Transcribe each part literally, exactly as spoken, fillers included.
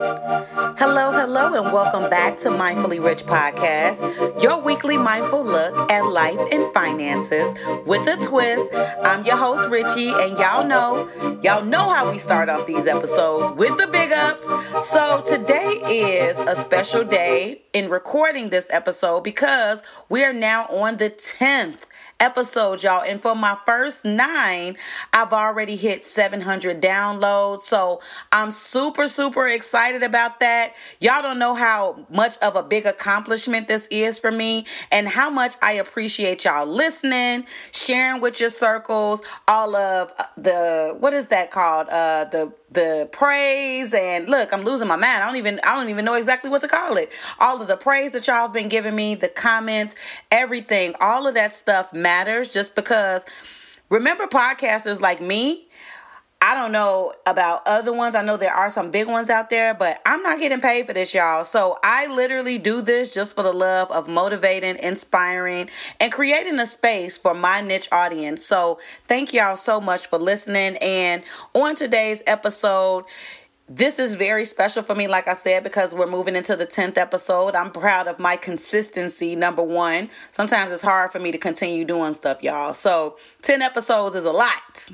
Hello, hello, and welcome back to Mindfully Rich Podcast, your weekly mindful look at life and finances with a twist. I'm your host, Richie, and y'all know, y'all know how we start off these episodes with the big ups. So today is a special day in recording this episode because we are now on the tenth episode, y'all. And for my first nine, I've already hit seven hundred downloads. So I'm super, super excited about that. Y'all don't know how much of a big accomplishment this is for me and how much I appreciate y'all listening, sharing with your circles, all of the, what is that called? Uh, the, the praise and look, I'm losing my mind. I don't even, I don't even know exactly what to call it. All of the praise that y'all have been giving me, the comments, everything, all of that stuff matters just because remember podcasters like me, I don't know about other ones. I know there are some big ones out there, but I'm not getting paid for this, y'all. So I literally do this just for the love of motivating, inspiring, and creating a space for my niche audience. So thank y'all so much for listening. And on today's episode, this is very special for me, like I said, because we're moving into the tenth episode. I'm proud of my consistency, number one. Sometimes it's hard for me to continue doing stuff, y'all. So ten episodes is a lot.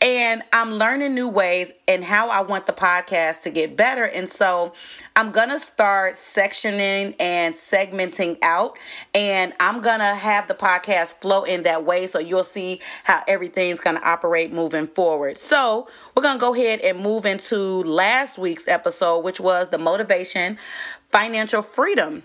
And I'm learning new ways and how I want the podcast to get better. And so I'm going to start sectioning and segmenting out. And I'm going to have the podcast flow in that way. So you'll see how everything's going to operate moving forward. So we're going to go Go ahead and move into last week's episode, which was the motivation, financial freedom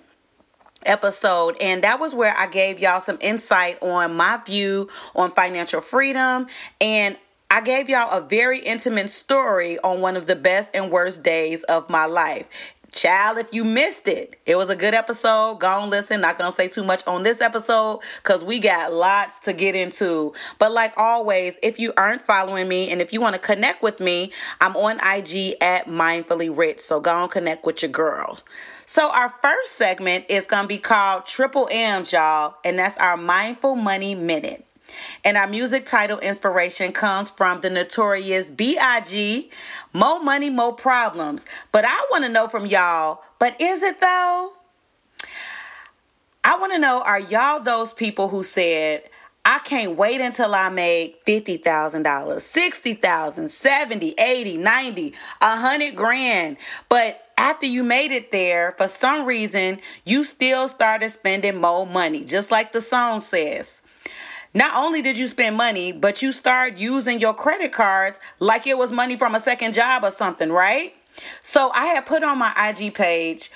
episode. And that was where I gave y'all some insight on my view on financial freedom. And I gave y'all a very intimate story on one of the best and worst days of my life. Child, if you missed it, it was a good episode. Go and listen. Not going to say too much on this episode because we got lots to get into. But like always, if you aren't following me and if you want to connect with me, I'm on I G at Mindfully Rich. So go and connect with your girl. So our first segment is going to be called Triple M's, y'all. And that's our Mindful Money Minute. And our music title inspiration comes from the notorious B I G Mo Money, Mo Problems. But I want to know from y'all, but is it though? I want to know, are y'all those people who said, I can't wait until I make fifty thousand dollars, sixty thousand dollars, seventy thousand dollars, eighty thousand dollars, ninety thousand dollars, one hundred thousand dollars. But after you made it there, for some reason, you still started spending more money, just like the song says. Not only did you spend money, but you start using your credit cards like it was money from a second job or something, right? So I had put on my I G page,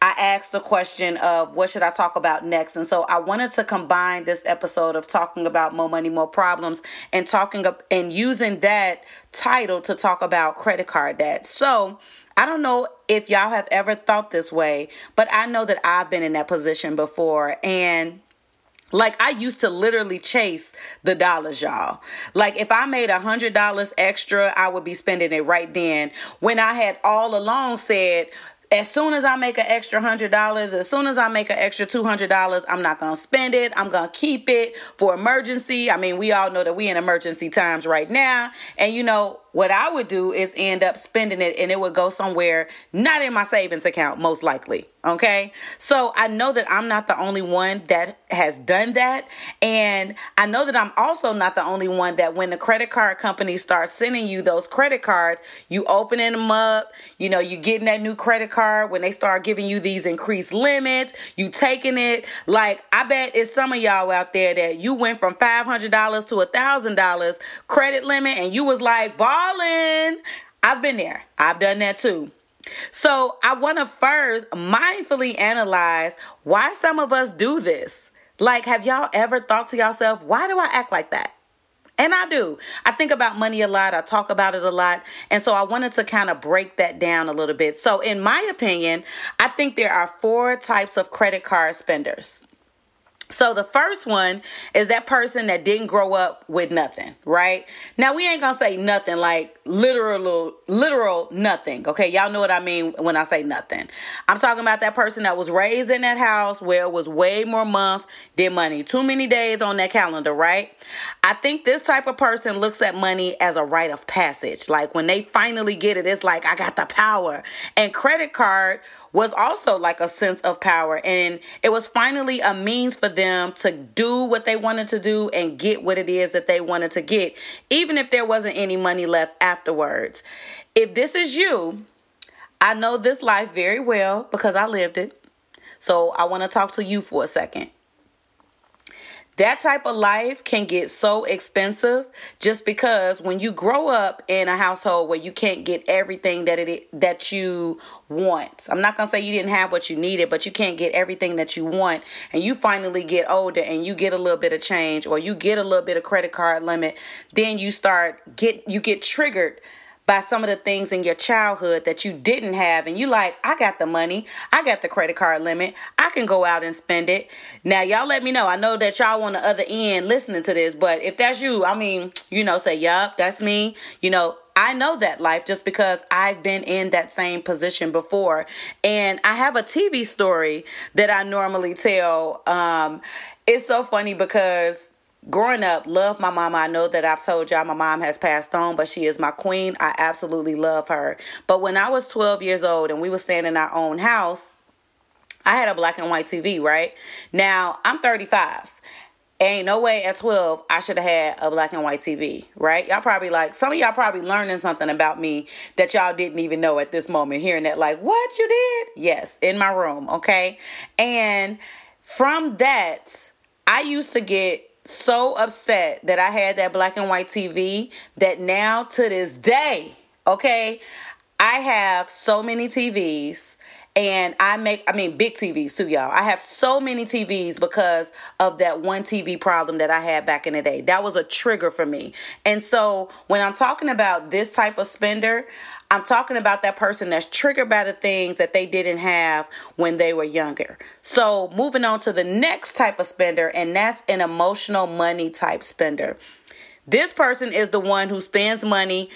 I asked the question of what should I talk about next? And so I wanted to combine this episode of talking about more money, more problems and talking up and using that title to talk about credit card debt. So I don't know if y'all have ever thought this way, but I know that I've been in that position before. And like I used to literally chase the dollars, y'all. Like if I made a hundred dollars extra, I would be spending it right then. When I had all along said, as soon as I make an extra hundred dollars, as soon as I make an extra two hundred dollars, I'm not gonna spend it. I'm gonna keep it for emergency. I mean, we all know that we in emergency times right now. And you know what I would do is end up spending it, and it would go somewhere not in my savings account, most likely. Okay, so I know that I'm not the only one that has done that. And I know that I'm also not the only one that when the credit card company starts sending you those credit cards, you opening them up, you know, you getting that new credit card when they start giving you these increased limits, you taking it. Like, I bet it's some of y'all out there that you went from five hundred dollars to one thousand dollars credit limit and you was like, ballin'. I've been there. I've done that too. So I want to first mindfully analyze why some of us do this. Like, have y'all ever thought to yourself, why do I act like that? And I do. I think about money a lot. I talk about it a lot. And so I wanted to kind of break that down a little bit. So in my opinion, I think there are four types of credit card spenders. So the first one is that person that didn't grow up with nothing, right? Now, we ain't going to say nothing, like literal, literal nothing, okay? Y'all know what I mean when I say nothing. I'm talking about that person that was raised in that house where it was way more month than money. Too many days on that calendar, right? I think this type of person looks at money as a rite of passage. Like, when they finally get it, it's like, I got the power. And credit card was also like a sense of power. And it was finally a means for them to do what they wanted to do and get what it is that they wanted to get, even if there wasn't any money left afterwards. If this is you, I know this life very well because I lived it. So I want to talk to you for a second. That type of life can get so expensive just because when you grow up in a household where you can't get everything that it that you want. I'm not going to say you didn't have what you needed, but you can't get everything that you want. And you finally get older and you get a little bit of change, or you get a little bit of credit card limit. Then you start get you get triggered by some of the things in your childhood that you didn't have. And you like, I got the money. I got the credit card limit. I can go out and spend it. Now, y'all let me know. I know that y'all on the other end listening to this. But if that's you, I mean, you know, say, yup, that's me. You know, I know that life just because I've been in that same position before. And I have a T V story that I normally tell. Um, it's so funny because growing up, love my mama. I know that I've told y'all my mom has passed on, but she is my queen. I absolutely love her. But when I was twelve years old and we were staying in our own house, I had a black and white T V, right? Now, I'm thirty-five. Ain't no way at twelve I should have had a black and white T V, right? Y'all probably like, some of y'all probably learning something about me that y'all didn't even know at this moment, hearing that like, what, you did? Yes, in my room, okay? And from that, I used to get so upset that I had that black and white T V that now to this day, okay, I have so many T Vs and I make, I mean, big T Vs too, y'all. I have so many T Vs because of that one T V problem that I had back in the day. That was a trigger for me. And so when I'm talking about this type of spender, I'm talking about that person that's triggered by the things that they didn't have when they were younger. So moving on to the next type of spender, and that's an emotional money type spender. This person is the one who spends money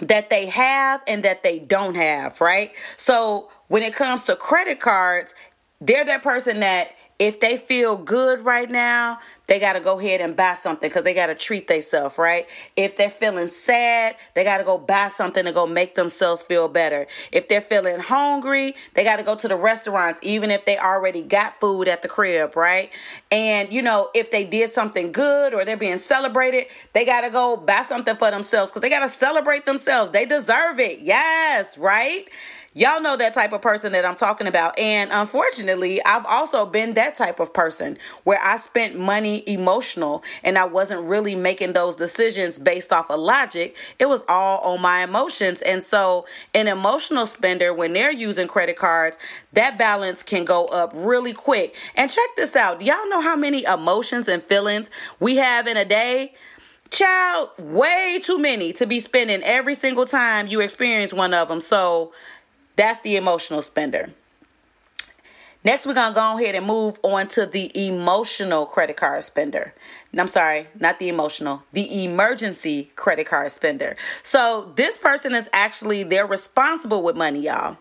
that they have and that they don't have, right? So when it comes to credit cards, they're that person that if they feel good right now, they got to go ahead and buy something because they got to treat themselves, right? If they're feeling sad, they got to go buy something to go make themselves feel better. If they're feeling hungry, they got to go to the restaurants, even if they already got food at the crib, right? And, you know, if they did something good or they're being celebrated, they got to go buy something for themselves because they got to celebrate themselves. They deserve it. Yes, right? Y'all know that type of person that I'm talking about. And unfortunately, I've also been that type of person where I spent money emotional and I wasn't really making those decisions based off of logic. It was all on my emotions. And so an emotional spender, when they're using credit cards, that balance can go up really quick. And check this out. Y'all know how many emotions and feelings we have in a day? Child, way too many to be spending every single time you experience one of them. So that's the emotional spender. Next, we're going to go ahead and move on to the emotional credit card spender. I'm sorry, not the emotional, the emergency credit card spender. So this person is actually, they're responsible with money, y'all.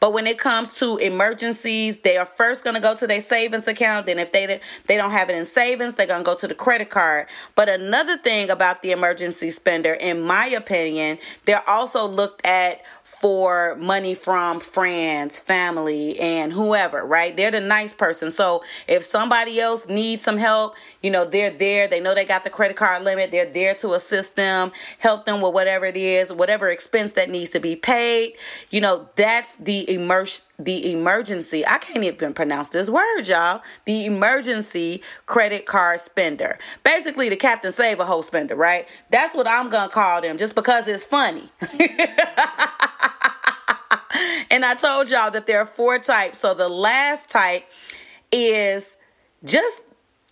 But when it comes to emergencies, they are first going to go to their savings account. Then if they they don't have it in savings, they're going to go to the credit card. But another thing about the emergency spender, in my opinion, they're also looked at for money from friends, family, and whoever, right? They're the nice person. So if somebody else needs some help, you know, they're there. They know they got the credit card limit. They're there to assist them, help them with whatever it is, whatever expense that needs to be paid. You know, that's the emerg- the emergency. I can't even pronounce this word, y'all. The emergency credit card spender. Basically, the Captain Save-A-Ho spender, right? That's what I'm going to call them just because it's funny. And I told y'all that there are four types. So the last type is just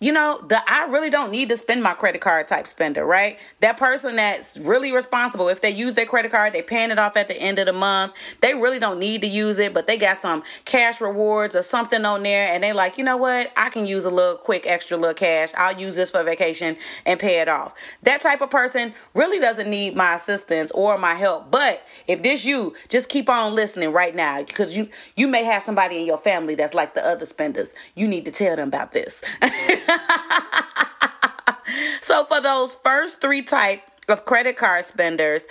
you know, the I really don't need to spend my credit card type spender, right? That person that's really responsible, if they use their credit card, they paying it off at the end of the month. They really don't need to use it, but they got some cash rewards or something on there. And they like, you know what? I can use a little quick extra little cash. I'll use this for vacation and pay it off. That type of person really doesn't need my assistance or my help. But if this you, just keep on listening right now, because you, you may have somebody in your family that's like the other spenders. You need to tell them about this. So for those first three type of credit card spenders,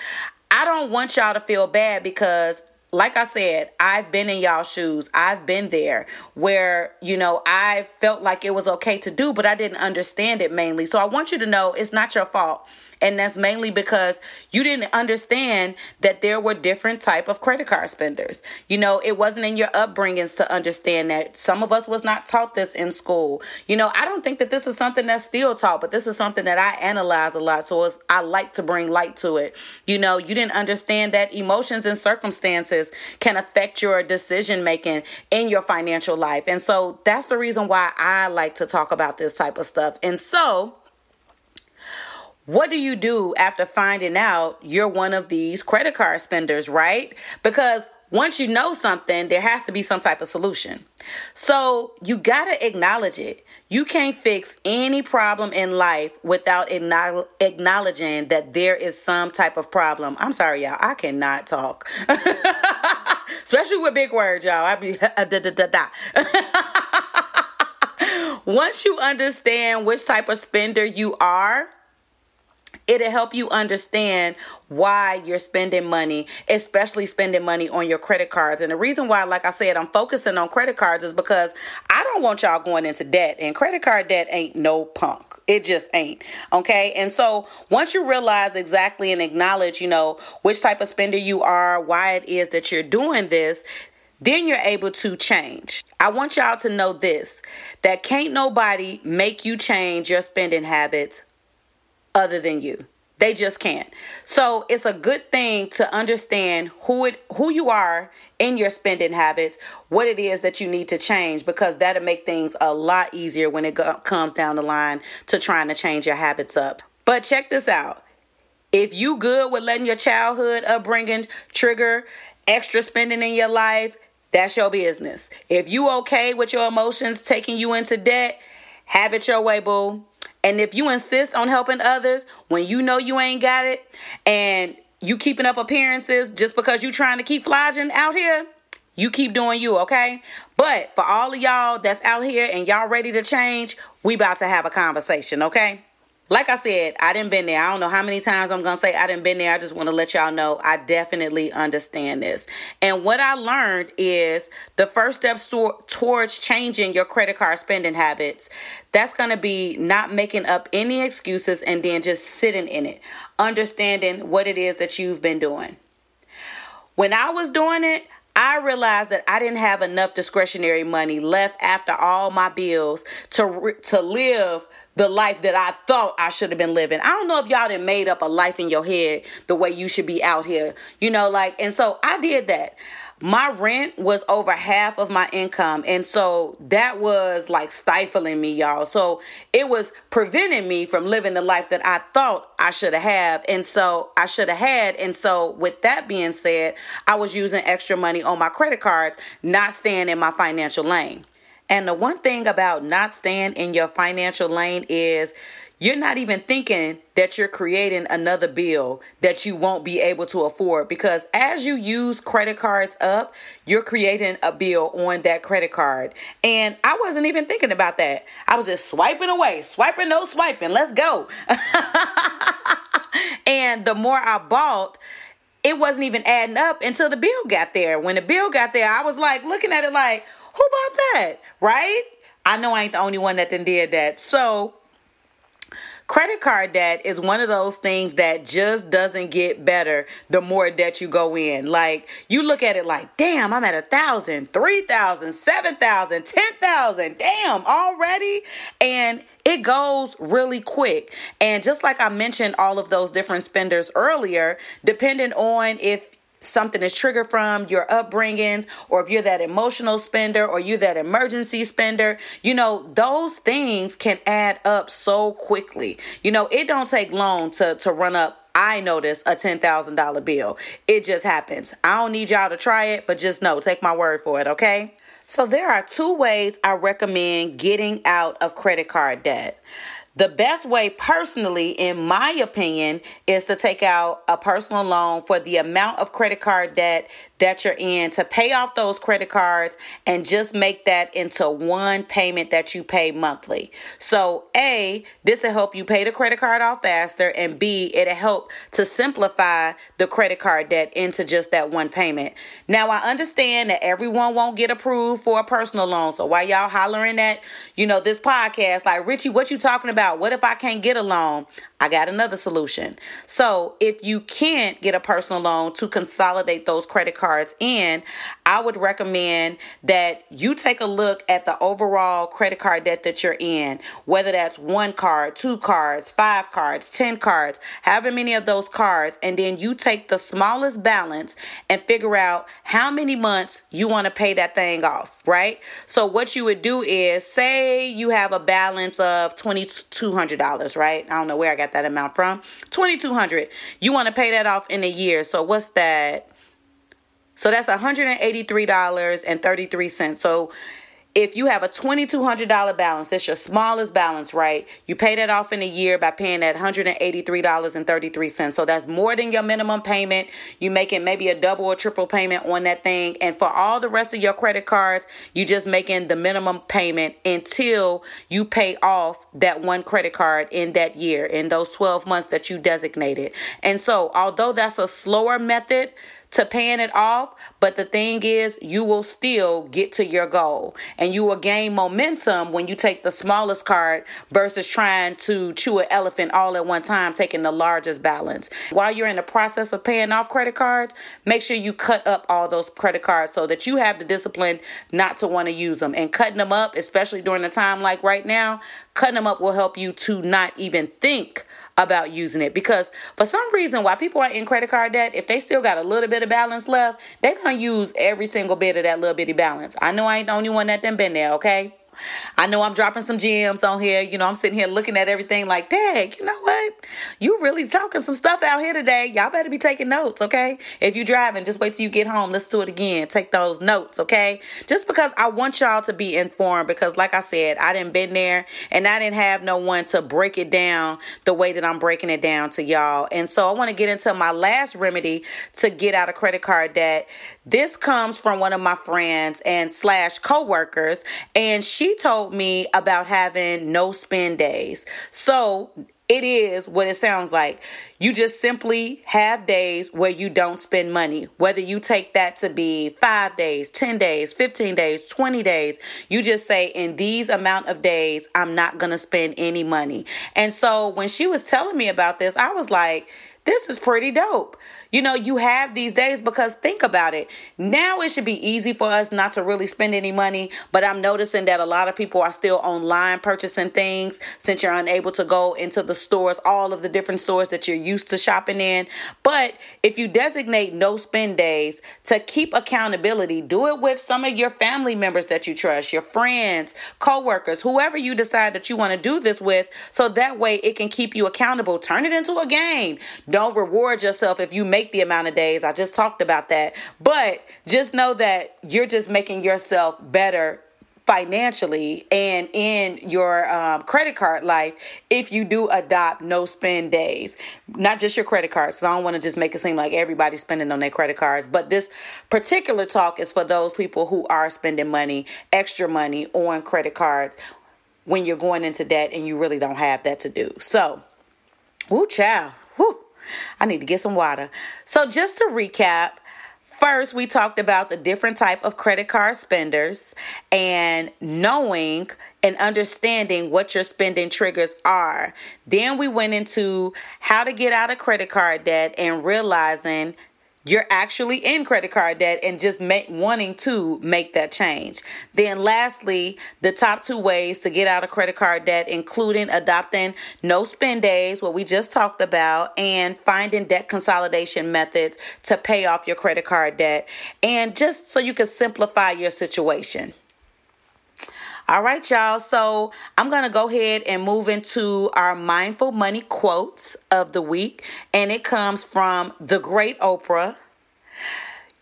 I don't want y'all to feel bad, because like I said, I've been in y'all's shoes. I've been there where, you know, I felt like it was okay to do, but I didn't understand it mainly. So I want you to know it's not your fault. And that's mainly because you didn't understand that there were different type of credit card spenders. You know, it wasn't in your upbringings to understand that. Some of us was not taught this in school. You know, I don't think that this is something that's still taught, but this is something that I analyze a lot. So it's, I like to bring light to it. You know, you didn't understand that emotions and circumstances can affect your decision making in your financial life. And so that's the reason why I like to talk about this type of stuff. And so, what do you do after finding out you're one of these credit card spenders, right? Because once you know something, there has to be some type of solution. So you got to acknowledge it. You can't fix any problem in life without acknowledge- acknowledging that there is some type of problem. I'm sorry, y'all. I cannot talk. Especially with big words, y'all. I be da da da da. Once you understand which type of spender you are, it'll help you understand why you're spending money, especially spending money on your credit cards. And the reason why, like I said, I'm focusing on credit cards is because I don't want y'all going into debt. And credit card debt ain't no punk. It just ain't. Okay. And so once you realize exactly and acknowledge, you know, which type of spender you are, why it is that you're doing this, then you're able to change. I want y'all to know this, that can't nobody make you change your spending habits other than you. They just can't. So it's a good thing to understand who it, who you are in your spending habits, what it is that you need to change, because that'll make things a lot easier when it go, comes down the line to trying to change your habits up. But check this out. If you good with letting your childhood upbringing trigger extra spending in your life, that's your business. If you okay with your emotions taking you into debt, have it your way, boo. And if you insist on helping others when you know you ain't got it, and you keeping up appearances just because you trying to keep flogging out here, you keep doing you, okay? But for all of y'all that's out here and y'all ready to change, we about to have a conversation, okay? Like I said, I done been there. I don't know how many times I'm going to say I done been there. I just want to let y'all know I definitely understand this. And what I learned is the first step so- towards changing your credit card spending habits, that's going to be not making up any excuses and then just sitting in it, understanding what it is that you've been doing. When I was doing it, I realized that I didn't have enough discretionary money left after all my bills to re- to live the life that I thought I should have been living. I don't know if y'all done made up a life in your head the way you should be out here, you know, like, and so I did that. My rent was over half of my income. And so that was like stifling me, y'all. So it was preventing me from living the life that I thought I should have. And so I should have had. And so with that being said, I was using extra money on my credit cards, not staying in my financial lane. And the one thing about not staying in your financial lane is you're not even thinking that you're creating another bill that you won't be able to afford, because as you use credit cards up, you're creating a bill on that credit card. And I wasn't even thinking about that. I was just swiping away, swiping, no swiping. Let's go. And the more I bought, it wasn't even adding up until the bill got there. When the bill got there, I was like looking at it like, who bought that? Right? I know I ain't the only one that then did that. So credit card debt is one of those things that just doesn't get better the more debt you go in. Like, you look at it like, damn, I'm at a thousand, three thousand, seven thousand, ten thousand, damn, already? And it goes really quick. And just like I mentioned all of those different spenders earlier, depending on if something is triggered from your upbringings, or if you're that emotional spender or you're that emergency spender, you know, those things can add up so quickly. You know, it don't take long to, to run up, I noticed, a ten thousand dollars bill. It just happens. I don't need y'all to try it, but just know, take my word for it, okay? So there are two ways I recommend getting out of credit card debt. The best way, personally, in my opinion, is to take out a personal loan for the amount of credit card debt that you're in, to pay off those credit cards and just make that into one payment that you pay monthly. So A, this will help you pay the credit card off faster, and B, it'll help to simplify the credit card debt into just that one payment. Now, I understand that everyone won't get approved for a personal loan. So while y'all hollering at, you know, this podcast, like, Richie, what you talking about? What if I can't get a loan? I got another solution. So if you can't get a personal loan to consolidate those credit cards in, I would recommend that you take a look at the overall credit card debt that you're in, whether that's one card, two cards, five cards, ten cards, however many of those cards, and then you take the smallest balance and figure out how many months you want to pay that thing off, right? So what you would do is, say you have a balance of twenty-two hundred dollars, right? I don't know where I got that amount from. twenty-two hundred dollars. You want to pay that off in a year. So what's that? So that's one hundred eighty-three dollars and thirty-three cents. So if you have a twenty-two hundred dollars balance, that's your smallest balance, right? You pay that off in a year by paying that one hundred eighty-three dollars and thirty-three cents. So that's more than your minimum payment. You making maybe a double or triple payment on that thing. And for all the rest of your credit cards, you just making the minimum payment until you pay off that one credit card in that year, in those twelve months that you designated. And so although that's a slower method to paying it off, but the thing is, you will still get to your goal, and you will gain momentum when you take the smallest card versus trying to chew an elephant all at one time, taking the largest balance. While you're in the process of paying off credit cards, make sure you cut up all those credit cards so that you have the discipline not to want to use them. And cutting them up, especially during a time like right now, cutting them up will help you to not even think about using it, because for some reason, while people are in credit card debt, if they still got a little bit of balance left, they're going to use every single bit of that little bitty balance. I know I ain't the only one that done been there, okay? I know I'm dropping some gems on here. You know, I'm sitting here looking at everything like, dang, you know what? You really talking some stuff out here today. Y'all better be taking notes, okay? If you're driving, just wait till you get home. Listen to it again. Take those notes, okay? Just because I want y'all to be informed, because like I said, I didn't been there and I didn't have no one to break it down the way that I'm breaking it down to y'all. And so I want to get into my last remedy to get out of credit card debt. This comes from one of my friends and slash coworkers, and she She told me about having no spend days. So it is what it sounds like. You just simply have days where you don't spend money, whether you take that to be five days, ten days, fifteen days, twenty days. You just say, in these amount of days, I'm not going to spend any money. And so when she was telling me about this, I was like, this is pretty dope. You know, you have these days, because think about it. Now it should be easy for us not to really spend any money, but I'm noticing that a lot of people are still online purchasing things, since you're unable to go into the stores, all of the different stores that you're used to shopping in. But if you designate no spend days to keep accountability, do it with some of your family members that you trust, your friends, coworkers, whoever you decide that you want to do this with, so that way it can keep you accountable. Turn it into a game. Don't reward yourself if you make the amount of days. I just talked about that. But just know that you're just making yourself better financially and in your um, credit card life if you do adopt no spend days. Not just your credit cards. So I don't want to just make it seem like everybody's spending on their credit cards. But this particular talk is for those people who are spending money, extra money on credit cards when you're going into debt and you really don't have that to do. So, woo child, woo. I need to get some water. So just to recap, first, we talked about the different type of credit card spenders, and knowing and understanding what your spending triggers are. Then we went into how to get out of credit card debt and realizing you're actually in credit card debt and just make, wanting to make that change. Then lastly, the top two ways to get out of credit card debt, including adopting no spend days, what we just talked about, and finding debt consolidation methods to pay off your credit card debt, and just so you can simplify your situation. All right, y'all. So I'm going to go ahead and move into our mindful money quotes of the week. And it comes from the great Oprah.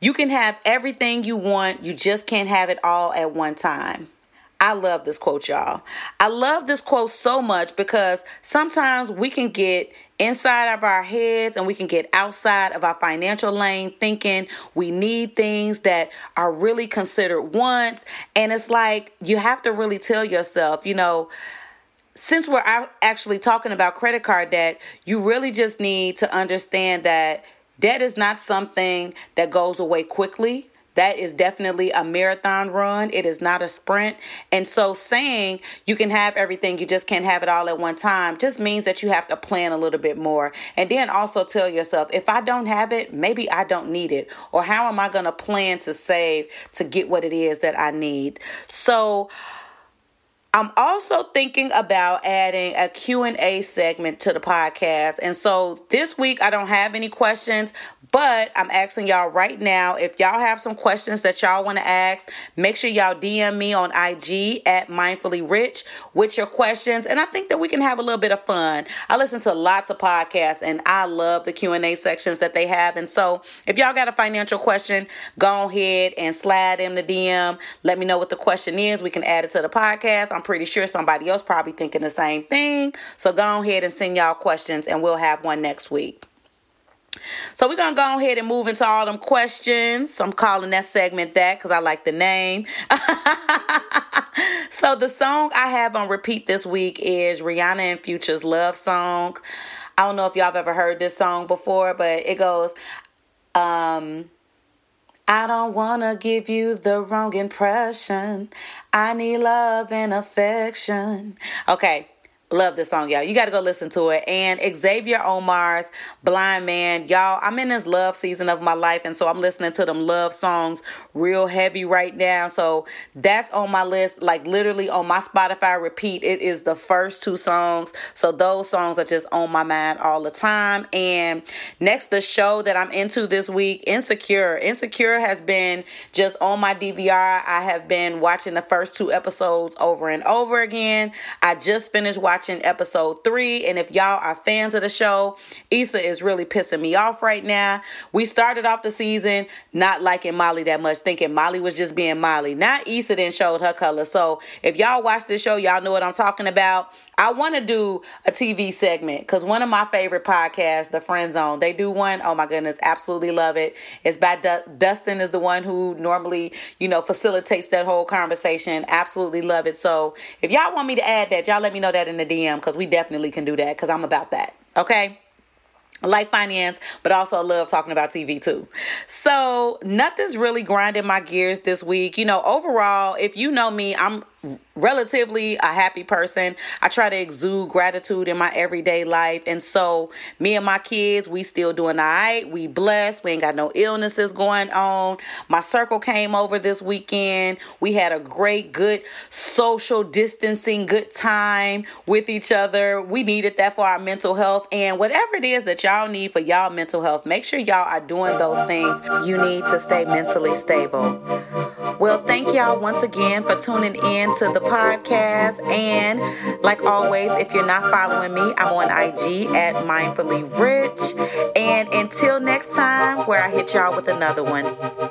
You can have everything you want. You just can't have it all at one time. I love this quote, y'all. I love this quote so much because sometimes we can get inside of our heads and we can get outside of our financial lane thinking we need things that are really considered wants. And it's like, you have to really tell yourself, you know, since we're out actually talking about credit card debt, you really just need to understand that debt is not something that goes away quickly. That is definitely a marathon run. It is not a sprint. And so saying you can have everything, you just can't have it all at one time, just means that you have to plan a little bit more. And then also tell yourself, if I don't have it, maybe I don't need it. Or how am I going to plan to save to get what it is that I need? So I'm also thinking about adding a Q and A segment to the podcast. And so this week I don't have any questions, but I'm asking y'all right now, if y'all have some questions that y'all want to ask, make sure y'all D M me on I G at Mindfully Rich with your questions. And I think that we can have a little bit of fun. I listen to lots of podcasts and I love the Q and A sections that they have. And so if y'all got a financial question, go ahead and slide them the D M. Let me know what the question is. We can add it to the podcast. I'm pretty sure somebody else probably thinking the same thing. So go ahead and send y'all questions and we'll have one next week. So we're going to go ahead and move into all them questions. I'm calling that segment that because I like the name. So the song I have on repeat this week is Rihanna and Future's Love Song. I don't know if y'all have ever heard this song before, but it goes, um... I don't want to give you the wrong impression. I need love and affection. Okay. Love this song, y'all. You got to go listen to it. And Xavier Omar's Blind Man. Y'all, I'm in this love season of my life. And so I'm listening to them love songs real heavy right now. So that's on my list. Like literally on my Spotify repeat, it is the first two songs. So those songs are just on my mind all the time. And next, the show that I'm into this week, Insecure. Insecure has been just on my D V R. I have been watching the first two episodes over and over again. I just finished watching Watching episode three, and if y'all are fans of the show, Issa is really pissing me off right now. We started off the season not liking Molly that much, thinking Molly was just being Molly. Now Issa then showed her color. So if y'all watch this show, y'all know what I'm talking about. I want to do a T V segment because one of my favorite podcasts, The Friend Zone, they do one. Oh my goodness, absolutely love it. It's by D- Dustin is the one who normally, you know, facilitates that whole conversation. Absolutely love it. So if y'all want me to add that, y'all let me know that in the D M because we definitely can do that because I'm about that. Okay. I like finance, but also love talking about T V too. So nothing's really grinding my gears this week. You know, overall, if you know me, I'm relatively a happy person. I try to exude gratitude in my everyday life. And so me and my kids, we still doing all right. We blessed. We ain't got no illnesses going on. My circle came over this weekend. We had a great, good social distancing, good time with each other. We needed that for our mental health. And whatever it is that y'all need for y'all mental health, make sure y'all are doing those things. You need to stay mentally stable. Well, thank y'all once again for tuning in to the podcast. And like always, if you're not following me, I'm on I G at Mindfully Rich. And until next time, where I hit y'all with another one.